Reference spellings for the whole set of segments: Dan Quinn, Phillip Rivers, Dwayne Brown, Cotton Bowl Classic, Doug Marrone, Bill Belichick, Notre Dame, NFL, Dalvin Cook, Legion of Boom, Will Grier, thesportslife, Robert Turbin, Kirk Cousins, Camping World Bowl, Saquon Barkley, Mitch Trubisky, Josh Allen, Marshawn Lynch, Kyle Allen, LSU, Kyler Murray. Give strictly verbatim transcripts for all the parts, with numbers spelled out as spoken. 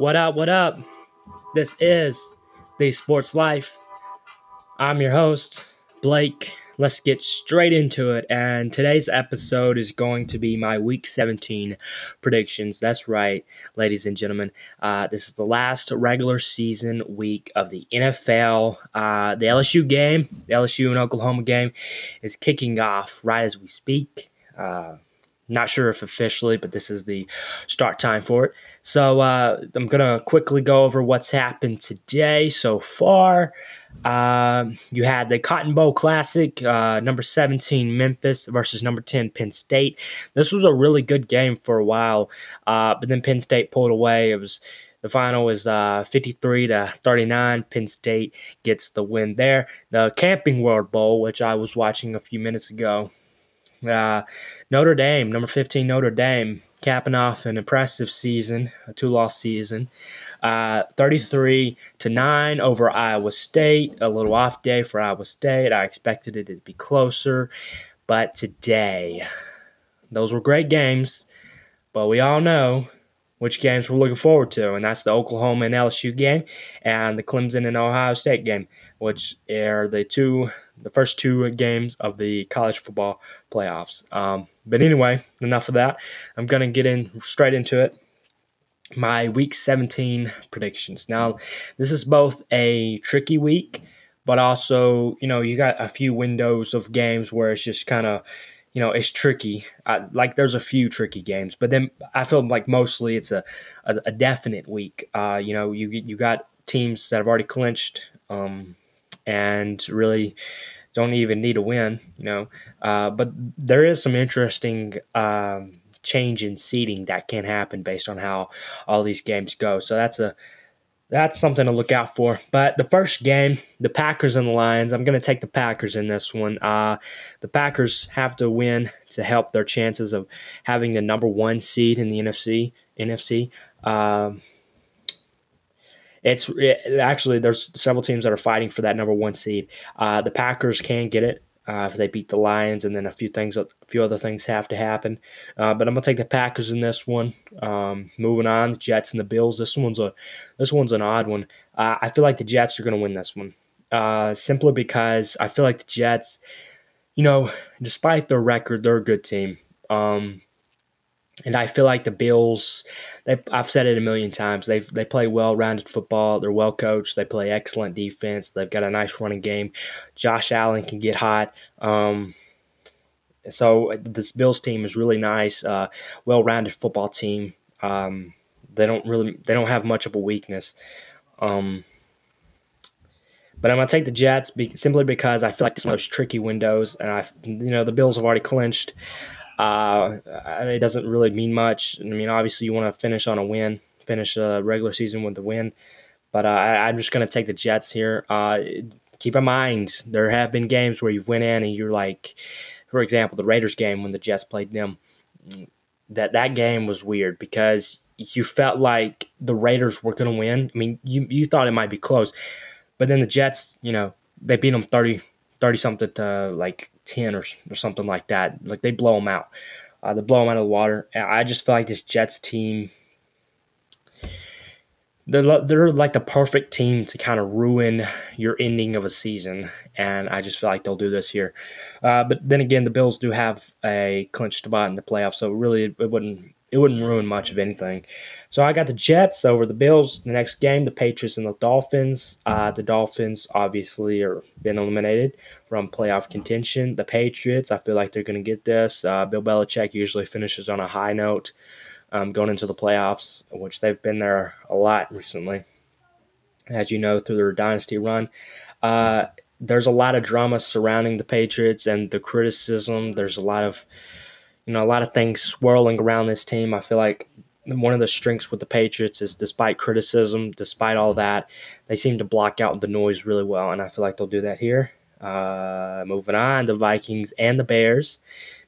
What up, what up? This is The Sports Life. I'm your host, Blake. Let's get straight into it. And today's episode is going to be my Week seventeen predictions. That's right, ladies and gentlemen. Uh, this is the last regular season week of the N F L. Uh, the L S U game, the L S U and Oklahoma game, is kicking off right as we speak. Uh, Not sure if officially, but this is the start time for it. So uh, I'm going to quickly go over what's happened today so far. Uh, you had the Cotton Bowl Classic, uh, number seventeen Memphis versus number ten Penn State. This was a really good game for a while, uh, but then Penn State pulled away. It was The final was uh, fifty-three to thirty-nine. Penn State gets the win there. The Camping World Bowl, which I was watching a few minutes ago. Uh, Notre Dame, number fifteen Notre Dame, capping off an impressive season, a two-loss season, uh, thirty-three to nine over Iowa State. A little off day for Iowa State. I expected it to be closer, but today, those were great games, but we all know which games we're looking forward to, and that's the Oklahoma and L S U game and the Clemson and Ohio State game, which are the two the first two games of the college football playoffs. Um, but anyway, enough of that. I'm going to get in straight into it. My Week seventeen predictions. Now, this is both a tricky week, but also, you know, you got a few windows of games where it's just kind of, you know, it's tricky. I, like, there's a few tricky games, but then I feel like mostly it's a, a, a definite week. Uh, you know, you you got teams that have already clinched um, and really don't even need a win, you know. Uh, but there is some interesting um, change in seeding that can happen based on how all these games go. So that's a that's something to look out for. But the first game, the Packers and the Lions, I'm going to take the Packers in this one. Uh, the Packers have to win to help their chances of having the number one seed in the N F C. N F C. Um, it's it, actually, there's several teams that are fighting for that number one seed. Uh, the Packers can get it uh, if they beat the Lions, and then a few things, a few other things have to happen. Uh, but I'm gonna take the Packers in this one. Um, moving on, the Jets and the Bills. This one's a, this one's an odd one. Uh, I feel like the Jets are gonna win this one, uh, simply because I feel like the Jets, you know, despite their record, they're a good team. Um, and I feel like the Bills, they, I've said it a million times. They they play well-rounded football. They're well coached. They play excellent defense. They've got a nice running game. Josh Allen can get hot. Um, So this Bills team is really nice, uh, well-rounded football team. Um, they don't really, they don't have much of a weakness. Um, but I'm gonna take the Jets be, simply because I feel like it's the most tricky windows, and I, you know, the Bills have already clinched. Uh, it doesn't really mean much. I mean, obviously, you want to finish on a win, finish the regular season with a win. But uh, I, I'm just gonna take the Jets here. Uh, keep in mind, there have been games where you've went in and you're like. For example, the Raiders game when the Jets played them, that that game was weird because you felt like the Raiders were going to win. I mean, you you thought it might be close, but then the Jets, you know, they beat them thirty, thirty something to like ten or or something like that. Like they blow them out, uh, they blow them out of the water. And I just feel like this Jets team, they're they're like the perfect team to kind of ruin your ending of a season. And I just feel like they'll do this here. Uh, but then again, the Bills do have a clinched spot in the playoffs, so really it wouldn't it wouldn't ruin much of anything. So I got the Jets over the Bills. The next game, the Patriots and the Dolphins. Uh, the Dolphins obviously are been eliminated from playoff contention. The Patriots, I feel like they're going to get this. Uh, Bill Belichick usually finishes on a high note um, going into the playoffs, which they've been there a lot recently, as you know, through their dynasty run. Uh, There's a lot of drama surrounding the Patriots and the criticism. There's a lot of, you know, a lot of things swirling around this team. I feel like one of the strengths with the Patriots is despite criticism, despite all that, they seem to block out the noise really well, and I feel like they'll do that here. Uh, moving on, the Vikings and the Bears.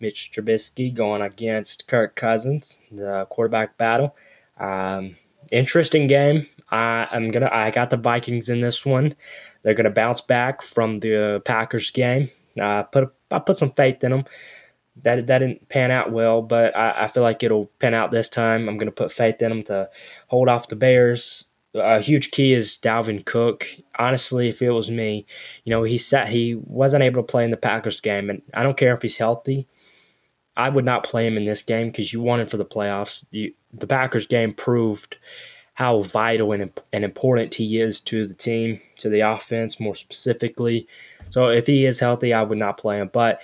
Mitch Trubisky going against Kirk Cousins, the quarterback battle. Um, interesting game. I, I'm gonna. I got the Vikings in this one. They're gonna bounce back from the Packers game. Uh, put I put some faith in them. that, that didn't pan out well, but I, I feel like it'll pan out this time. I'm going to put faith in them to hold off the Bears. A huge key is Dalvin Cook. Honestly, if it was me, you know, he sat, he wasn't able to play in the Packers game, and I don't care if he's healthy. I would not play him in this game because you want him for the playoffs. You, the Packers game proved how vital and, and important he is to the team, to the offense more specifically. So if he is healthy, I would not play him. But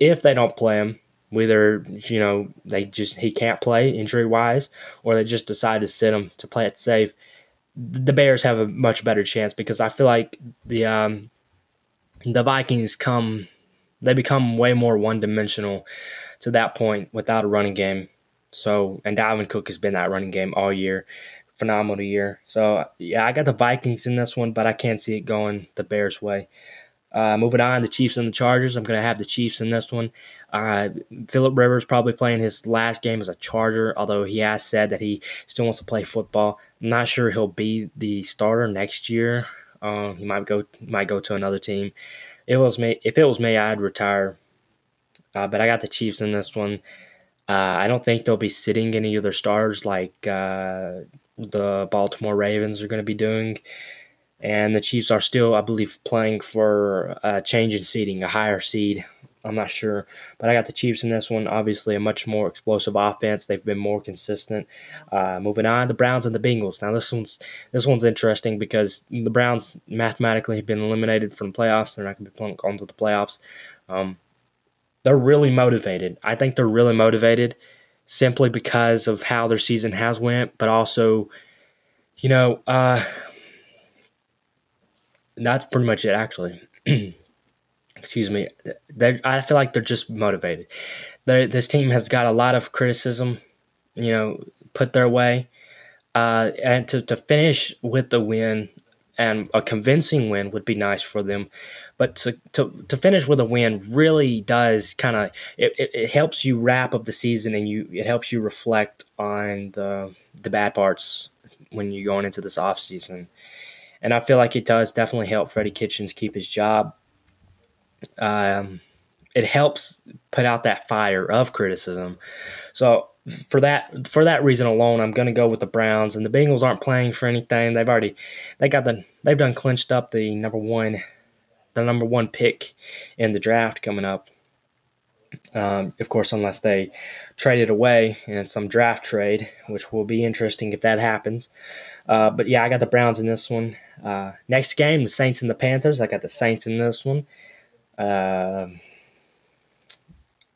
if they don't play him, whether, you know, they just he can't play injury-wise, or they just decide to sit him to play it safe, the Bears have a much better chance because I feel like the um, the Vikings come they become way more one-dimensional to that point without a running game. So, and Dalvin Cook has been that running game all year, phenomenal year. So, yeah, I got the Vikings in this one, but I can't see it going the Bears' way. Uh, moving on, the Chiefs and the Chargers. I'm going to have the Chiefs in this one. Uh, Phillip Rivers probably playing his last game as a Charger, although he has said that he still wants to play football. I'm not sure he'll be the starter next year. Um, he might go might go to another team. It was me. If it was me, I'd retire. Uh, but I got the Chiefs in this one. Uh, I don't think they'll be sitting any of their stars like uh, the Baltimore Ravens are going to be doing. And the Chiefs are still, I believe, playing for a change in seeding, a higher seed. I'm not sure. But I got the Chiefs in this one. Obviously, a much more explosive offense. They've been more consistent. Uh, moving on, the Browns and the Bengals. Now, this one's this one's interesting because the Browns mathematically have been eliminated from the playoffs. They're not going to be plunk onto the playoffs. Um, they're really motivated. I think they're really motivated simply because of how their season has went, but also, you know, uh, that's pretty much it, actually. Excuse me. They're, I feel like they're just motivated. They're, this team has got a lot of criticism, you know, put their way. Uh, and to, to finish with the win, and a convincing win would be nice for them. But to to, to finish with a win really does kind of it, – it, it helps you wrap up the season, and you it helps you reflect on the, the bad parts when you're going into this offseason. And I feel like it does definitely help Freddie Kitchens keep his job. Um, it helps put out that fire of criticism. So for that for that reason alone, I'm going to go with the Browns. And the Bengals aren't playing for anything. They've already they got the they've done clinched up the number one the number one pick in the draft coming up. Um, of course, unless they trade it away in some draft trade, which will be interesting if that happens. Uh, but yeah, I got the Browns in this one. Uh, next game, the Saints and the Panthers. I got the Saints in this one. Uh,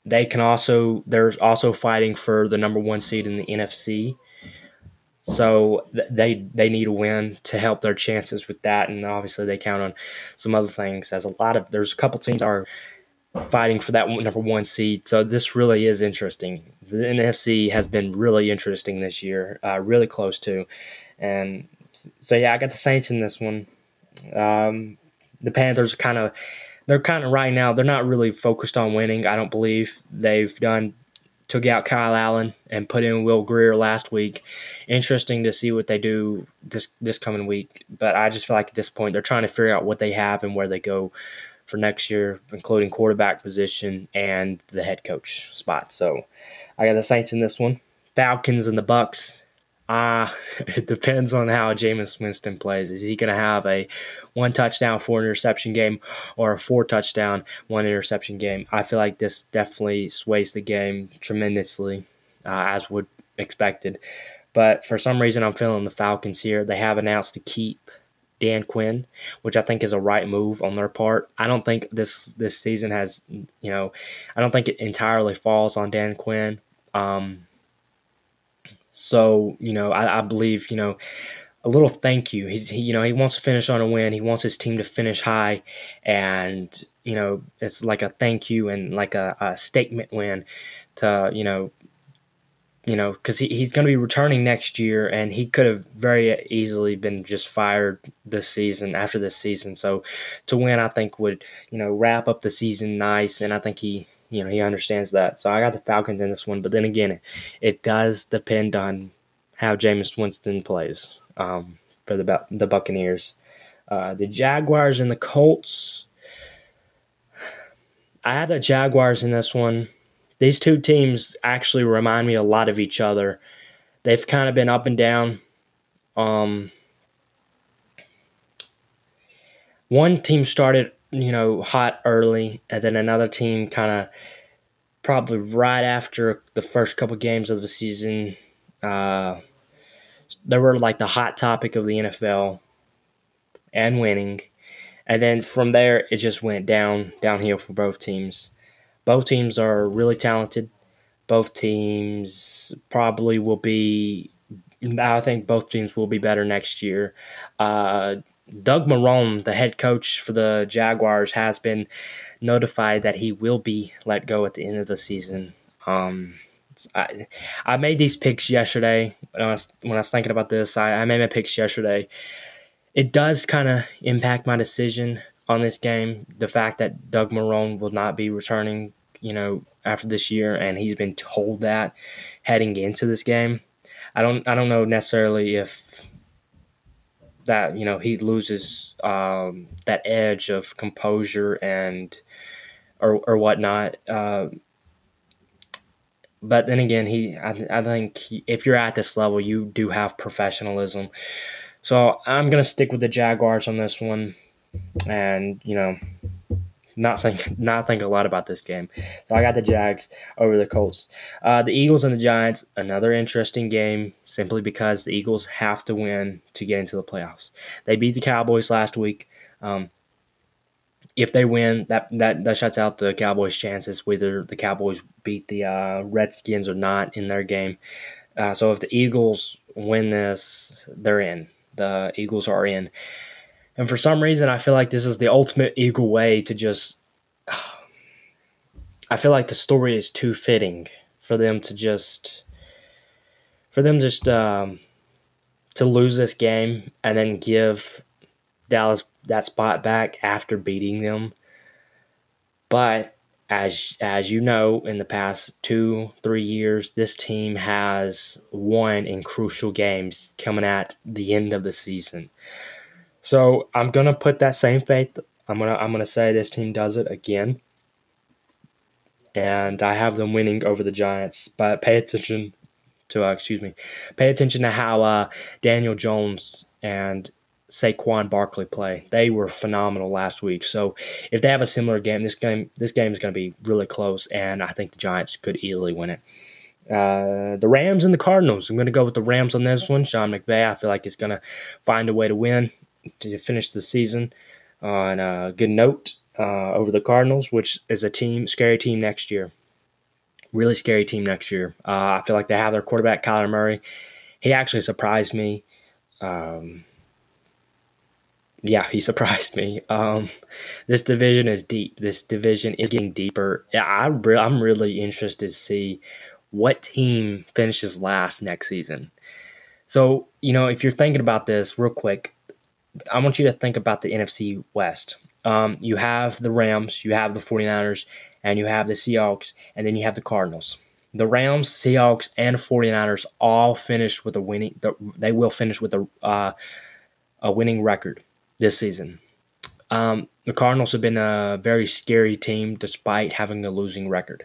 they can also, they're also fighting for the number one seed in the N F C. So th- they they need a win to help their chances with that. And obviously they count on some other things, as a lot of, there's a couple teams are fighting for that one, number one seed. So this really is interesting. The N F C has been really interesting this year, uh, really close to. And so, yeah, I got the Saints in this one. Um, the Panthers kind of, they're kind of right now, they're not really focused on winning. I don't believe they've done, took out Kyle Allen and put in Will Grier last week. Interesting to see what they do this, this coming week. But I just feel like at this point, they're trying to figure out what they have and where they go for next year, including quarterback position and the head coach spot. So I got the Saints in this one. Falcons and the Bucks. Ah, uh, it depends on how Jameis Winston plays. Is he going to have a one touchdown, four interception game, or a four touchdown, one interception game? I feel like this definitely sways the game tremendously, uh, as would expected. But for some reason, I'm feeling the Falcons here. They have announced to keep Dan Quinn, which I think is a right move on their part. I don't think this this season has, you know, I don't think it entirely falls on Dan Quinn. Um, so, you know, I, I believe, you know, a little thank you. He's, he, you know, he wants to finish on a win. He wants his team to finish high. And, you know, it's like a thank you and like a, a statement win to, you know, You know, because he, he's going to be returning next year, and he could have very easily been just fired this season, after this season. So to win, I think, would, you know, wrap up the season nice, and I think he, you know, he understands that. So I got the Falcons in this one, but then again, it, it does depend on how Jameis Winston plays um, for the the Buccaneers. Uh, the Jaguars and the Colts. I have the Jaguars in this one. These two teams actually remind me a lot of each other. They've kind of been up and down. Um, one team started, you know, hot early, and then another team kind of probably right after the first couple games of the season, uh, they were like the hot topic of the N F L and winning. And then from there, it just went down downhill for both teams. Both teams are really talented. Both teams probably will be – I think both teams will be better next year. Uh, Doug Marrone, the head coach for the Jaguars, has been notified that he will be let go at the end of the season. Um, I, I made these picks yesterday. When I was, when I was thinking about this, I, I made my picks yesterday. It does kind of impact my decision on this game, the fact that Doug Marrone will not be returning, you know, after this year, and he's been told that heading into this game. I don't I don't know necessarily if that, you know, he loses um, that edge of composure and or or whatnot. Uh, but then again, he I, I think he, if you're at this level, you do have professionalism. So I'm going to stick with the Jaguars on this one and, you know, not think not think a lot about this game. So I got the Jags over the Colts. Uh, the Eagles and the Giants, another interesting game simply because the Eagles have to win to get into the playoffs. They beat the Cowboys last week. Um, if they win, that, that, that shuts out the Cowboys' chances, whether the Cowboys beat the uh, Redskins or not in their game. Uh, so if the Eagles win this, they're in. The Eagles are in. And for some reason, I feel like this is the ultimate Eagle way to just – I feel like the story is too fitting for them to just – for them just um, to lose this game and then give Dallas that spot back after beating them. But as as you know, in the past two, three years, this team has won in crucial games coming at the end of the season. So I'm gonna put that same faith. I'm gonna I'm gonna say this team does it again, and I have them winning over the Giants. But pay attention to uh, excuse me, pay attention to how uh, Daniel Jones and Saquon Barkley play. They were phenomenal last week. So if they have a similar game, this game this game is gonna be really close, and I think the Giants could easily win it. Uh, the Rams and the Cardinals. I'm gonna go with the Rams on this one. Sean McVay, I feel like he's gonna find a way to win. To finish the season on a good note uh, over the Cardinals, which is a team, scary team next year. Really scary team next year. Uh, I feel like they have their quarterback, Kyler Murray. He actually surprised me. Um, yeah, he surprised me. Um, this division is deep. This division is getting deeper. Yeah, I re- I'm really interested to see what team finishes last next season. So, you know, if you're thinking about this real quick, I want you to think about the N F C West. Um, you have the Rams, you have the 49ers, and you have the Seahawks, and then you have the Cardinals. The Rams, Seahawks, and 49ers all finish with a winning. The, they will finish with a uh, a winning record this season. Um, the Cardinals have been a very scary team despite having a losing record,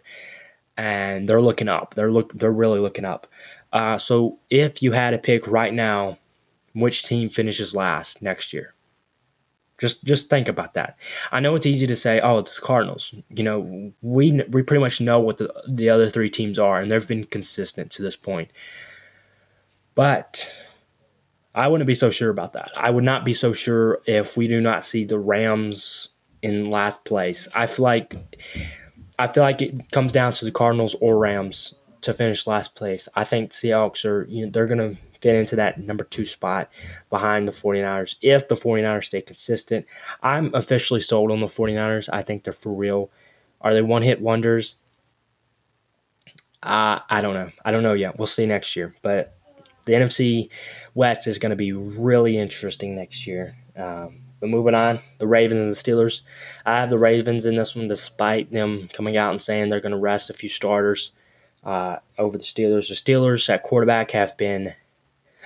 and they're looking up. They're look. They're really looking up. Uh, so if you had a pick right now, which team finishes last next year? Just just think about that. I know it's easy to say, oh, it's the Cardinals. You know, we we pretty much know what the, the other three teams are, and they've been consistent to this point. But I wouldn't be so sure about that. I would not be so sure if we do not see the Rams in last place. I feel like I feel like it comes down to the Cardinals or Rams to finish last place. I think Seahawks are, you know, they're going to fit into that number two spot behind the 49ers. If the 49ers stay consistent, I'm officially sold on the 49ers. I think they're for real. Are they one-hit wonders? Uh, I don't know. I don't know yet. We'll see next year. But the N F C West is going to be really interesting next year. Um, but moving on, the Ravens and the Steelers. I have the Ravens in this one despite them coming out and saying they're going to rest a few starters. Uh, over the Steelers. The Steelers at quarterback have been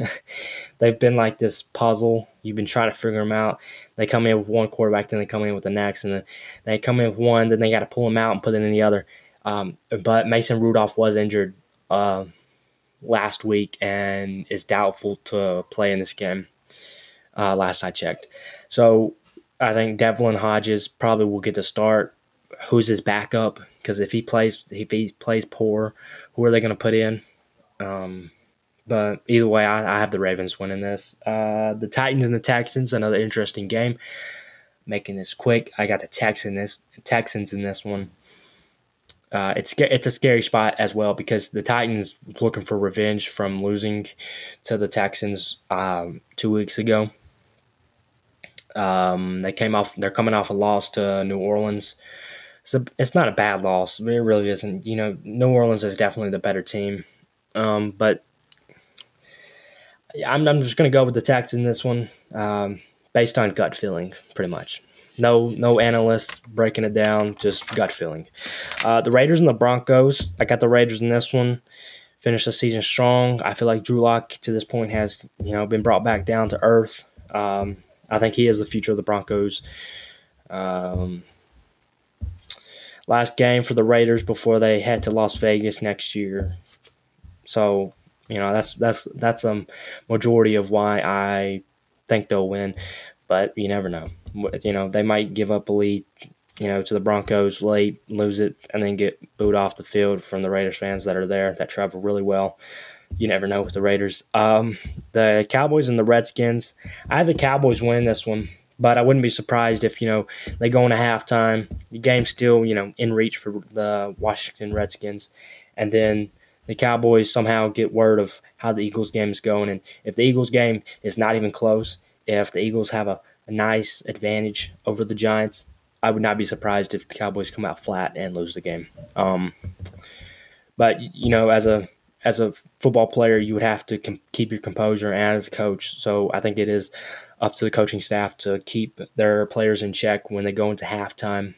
– they've been like this puzzle. You've been trying to figure them out. They come in with one quarterback, then they come in with the next, and then they come in with one, then they got to pull them out and put it in the other. Um, but Mason Rudolph was injured uh, last week and is doubtful to play in this game, uh, last I checked. So I think Devlin Hodges probably will get the start. Who's his backup? Because if he plays, if he plays poor, who are they going to put in? Um, but either way, I, I have the Ravens winning this. Uh, the Titans and the Texans, another interesting game. Making this quick, I got the Texans in this, Texans in this one. Uh, it's it's a scary spot as well because the Titans looking for revenge from losing to the Texans um, two weeks ago. Um, they came off. They're coming off a loss to New Orleans. So it's not a bad loss. It really isn't. You know, New Orleans is definitely the better team. Um, but I'm I'm just gonna go with the Texans in this one, um, based on gut feeling, pretty much. No, no analysts breaking it down, just gut feeling. Uh, the Raiders and the Broncos. I got the Raiders in this one. Finished the season strong. I feel like Drew Locke to this point has, you know, been brought back down to earth. Um, I think he is the future of the Broncos. Um, last game for the Raiders before they head to Las Vegas next year. So, you know, that's that's that's a majority of why I think they'll win. But you never know. You know, they might give up a lead, you know, to the Broncos late, lose it, and then get booed off the field from the Raiders fans that are there, that travel really well. You never know with the Raiders. Um, the Cowboys and the Redskins. I have the Cowboys win this one, but I wouldn't be surprised if, you know, they go into halftime. The game's still, you know, in reach for the Washington Redskins. And then the Cowboys somehow get word of how the Eagles game is going. And if the Eagles game is not even close, if the Eagles have a nice advantage over the Giants, I would not be surprised if the Cowboys come out flat and lose the game. Um, but, you know, as a as a football player, you would have to com- keep your composure, and as a coach. So I think it is up to the coaching staff to keep their players in check when they go into halftime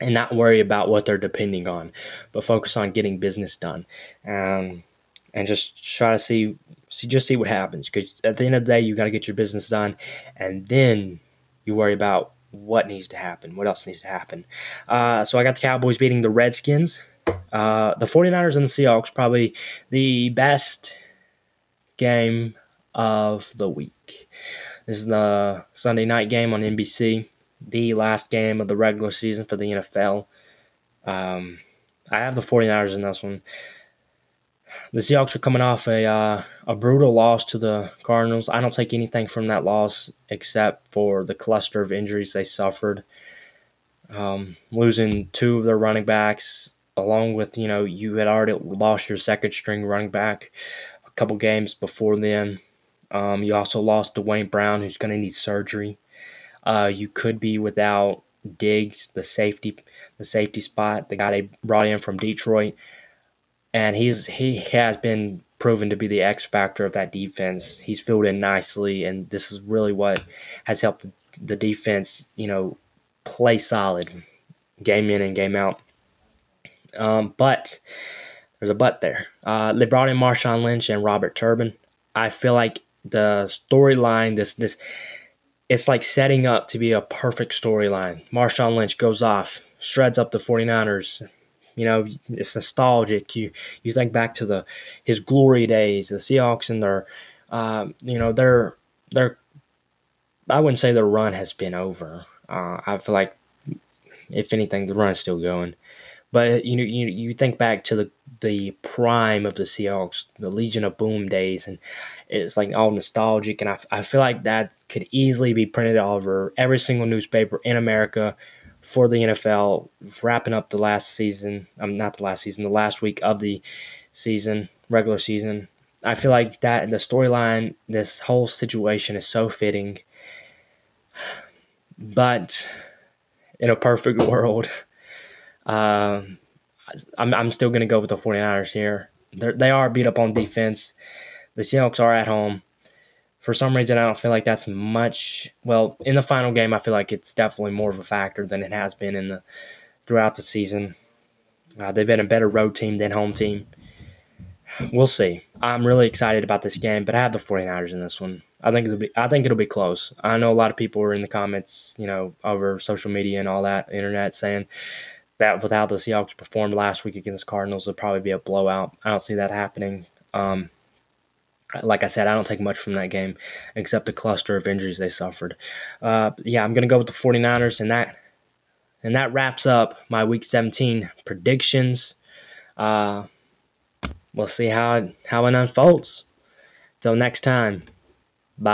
and not worry about what they're depending on, but focus on getting business done. Um, and just try to see, see, just see what happens. Because at the end of the day, you got to get your business done, and then you worry about what needs to happen, what else needs to happen. Uh, so I got the Cowboys beating the Redskins. Uh, the 49ers and the Seahawks, probably the best game of the week. This is the Sunday night game on N B C, the last game of the regular season for the N F L. Um, I have the 49ers in this one. The Seahawks are coming off a uh, a brutal loss to the Cardinals. I don't take anything from that loss except for the cluster of injuries they suffered. Um, losing two of their running backs, along with, you know, you had already lost your second string running back a couple games before then. Um, you also lost Dwayne Brown, who's going to need surgery. Uh, you could be without Diggs, the safety, the safety spot, the guy they brought in from Detroit. And he's he has been proven to be the X factor of that defense. He's filled in nicely, and this is really what has helped the defense, you know, play solid game in and game out. Um, but there's a but there. Uh, they brought in Marshawn Lynch and Robert Turbin. I feel like the storyline, this this, it's like setting up to be a perfect storyline. Marshawn Lynch goes off, shreds up the 49ers. You know, it's nostalgic. You you think back to the his glory days, the Seahawks and their, um, you know, their their. I wouldn't say their run has been over. Uh, I feel like, if anything, the run is still going. But you know, you you think back to the the prime of the Seahawks, the Legion of Boom days, and it's like all nostalgic. And I I feel like that could easily be printed all over every single newspaper in America. For the N F L, wrapping up the last season, um, not the last season, the last week of the season, regular season. I feel like that the storyline, this whole situation is so fitting. But in a perfect world, uh, I'm I'm still going to go with the 49ers here. They're, they are beat up on defense. The Seahawks are at home. For some reason, I don't feel like that's much. Well, in the final game, I feel like it's definitely more of a factor than it has been in the throughout the season. Uh, they've been a better road team than home team. We'll see. I'm really excited about this game, but I have the 49ers in this one. I think it'll be. I think it'll be close. I know a lot of people are in the comments, you know, over social media and all that internet saying that with how the Seahawks performed last week against Cardinals, it'll probably be a blowout. I don't see that happening. Um, like I said, I don't take much from that game except the cluster of injuries they suffered. Uh, yeah, I'm going to go with the 49ers, and that and that wraps up my Week seventeen predictions. Uh, we'll see how it, how it unfolds. Till next time.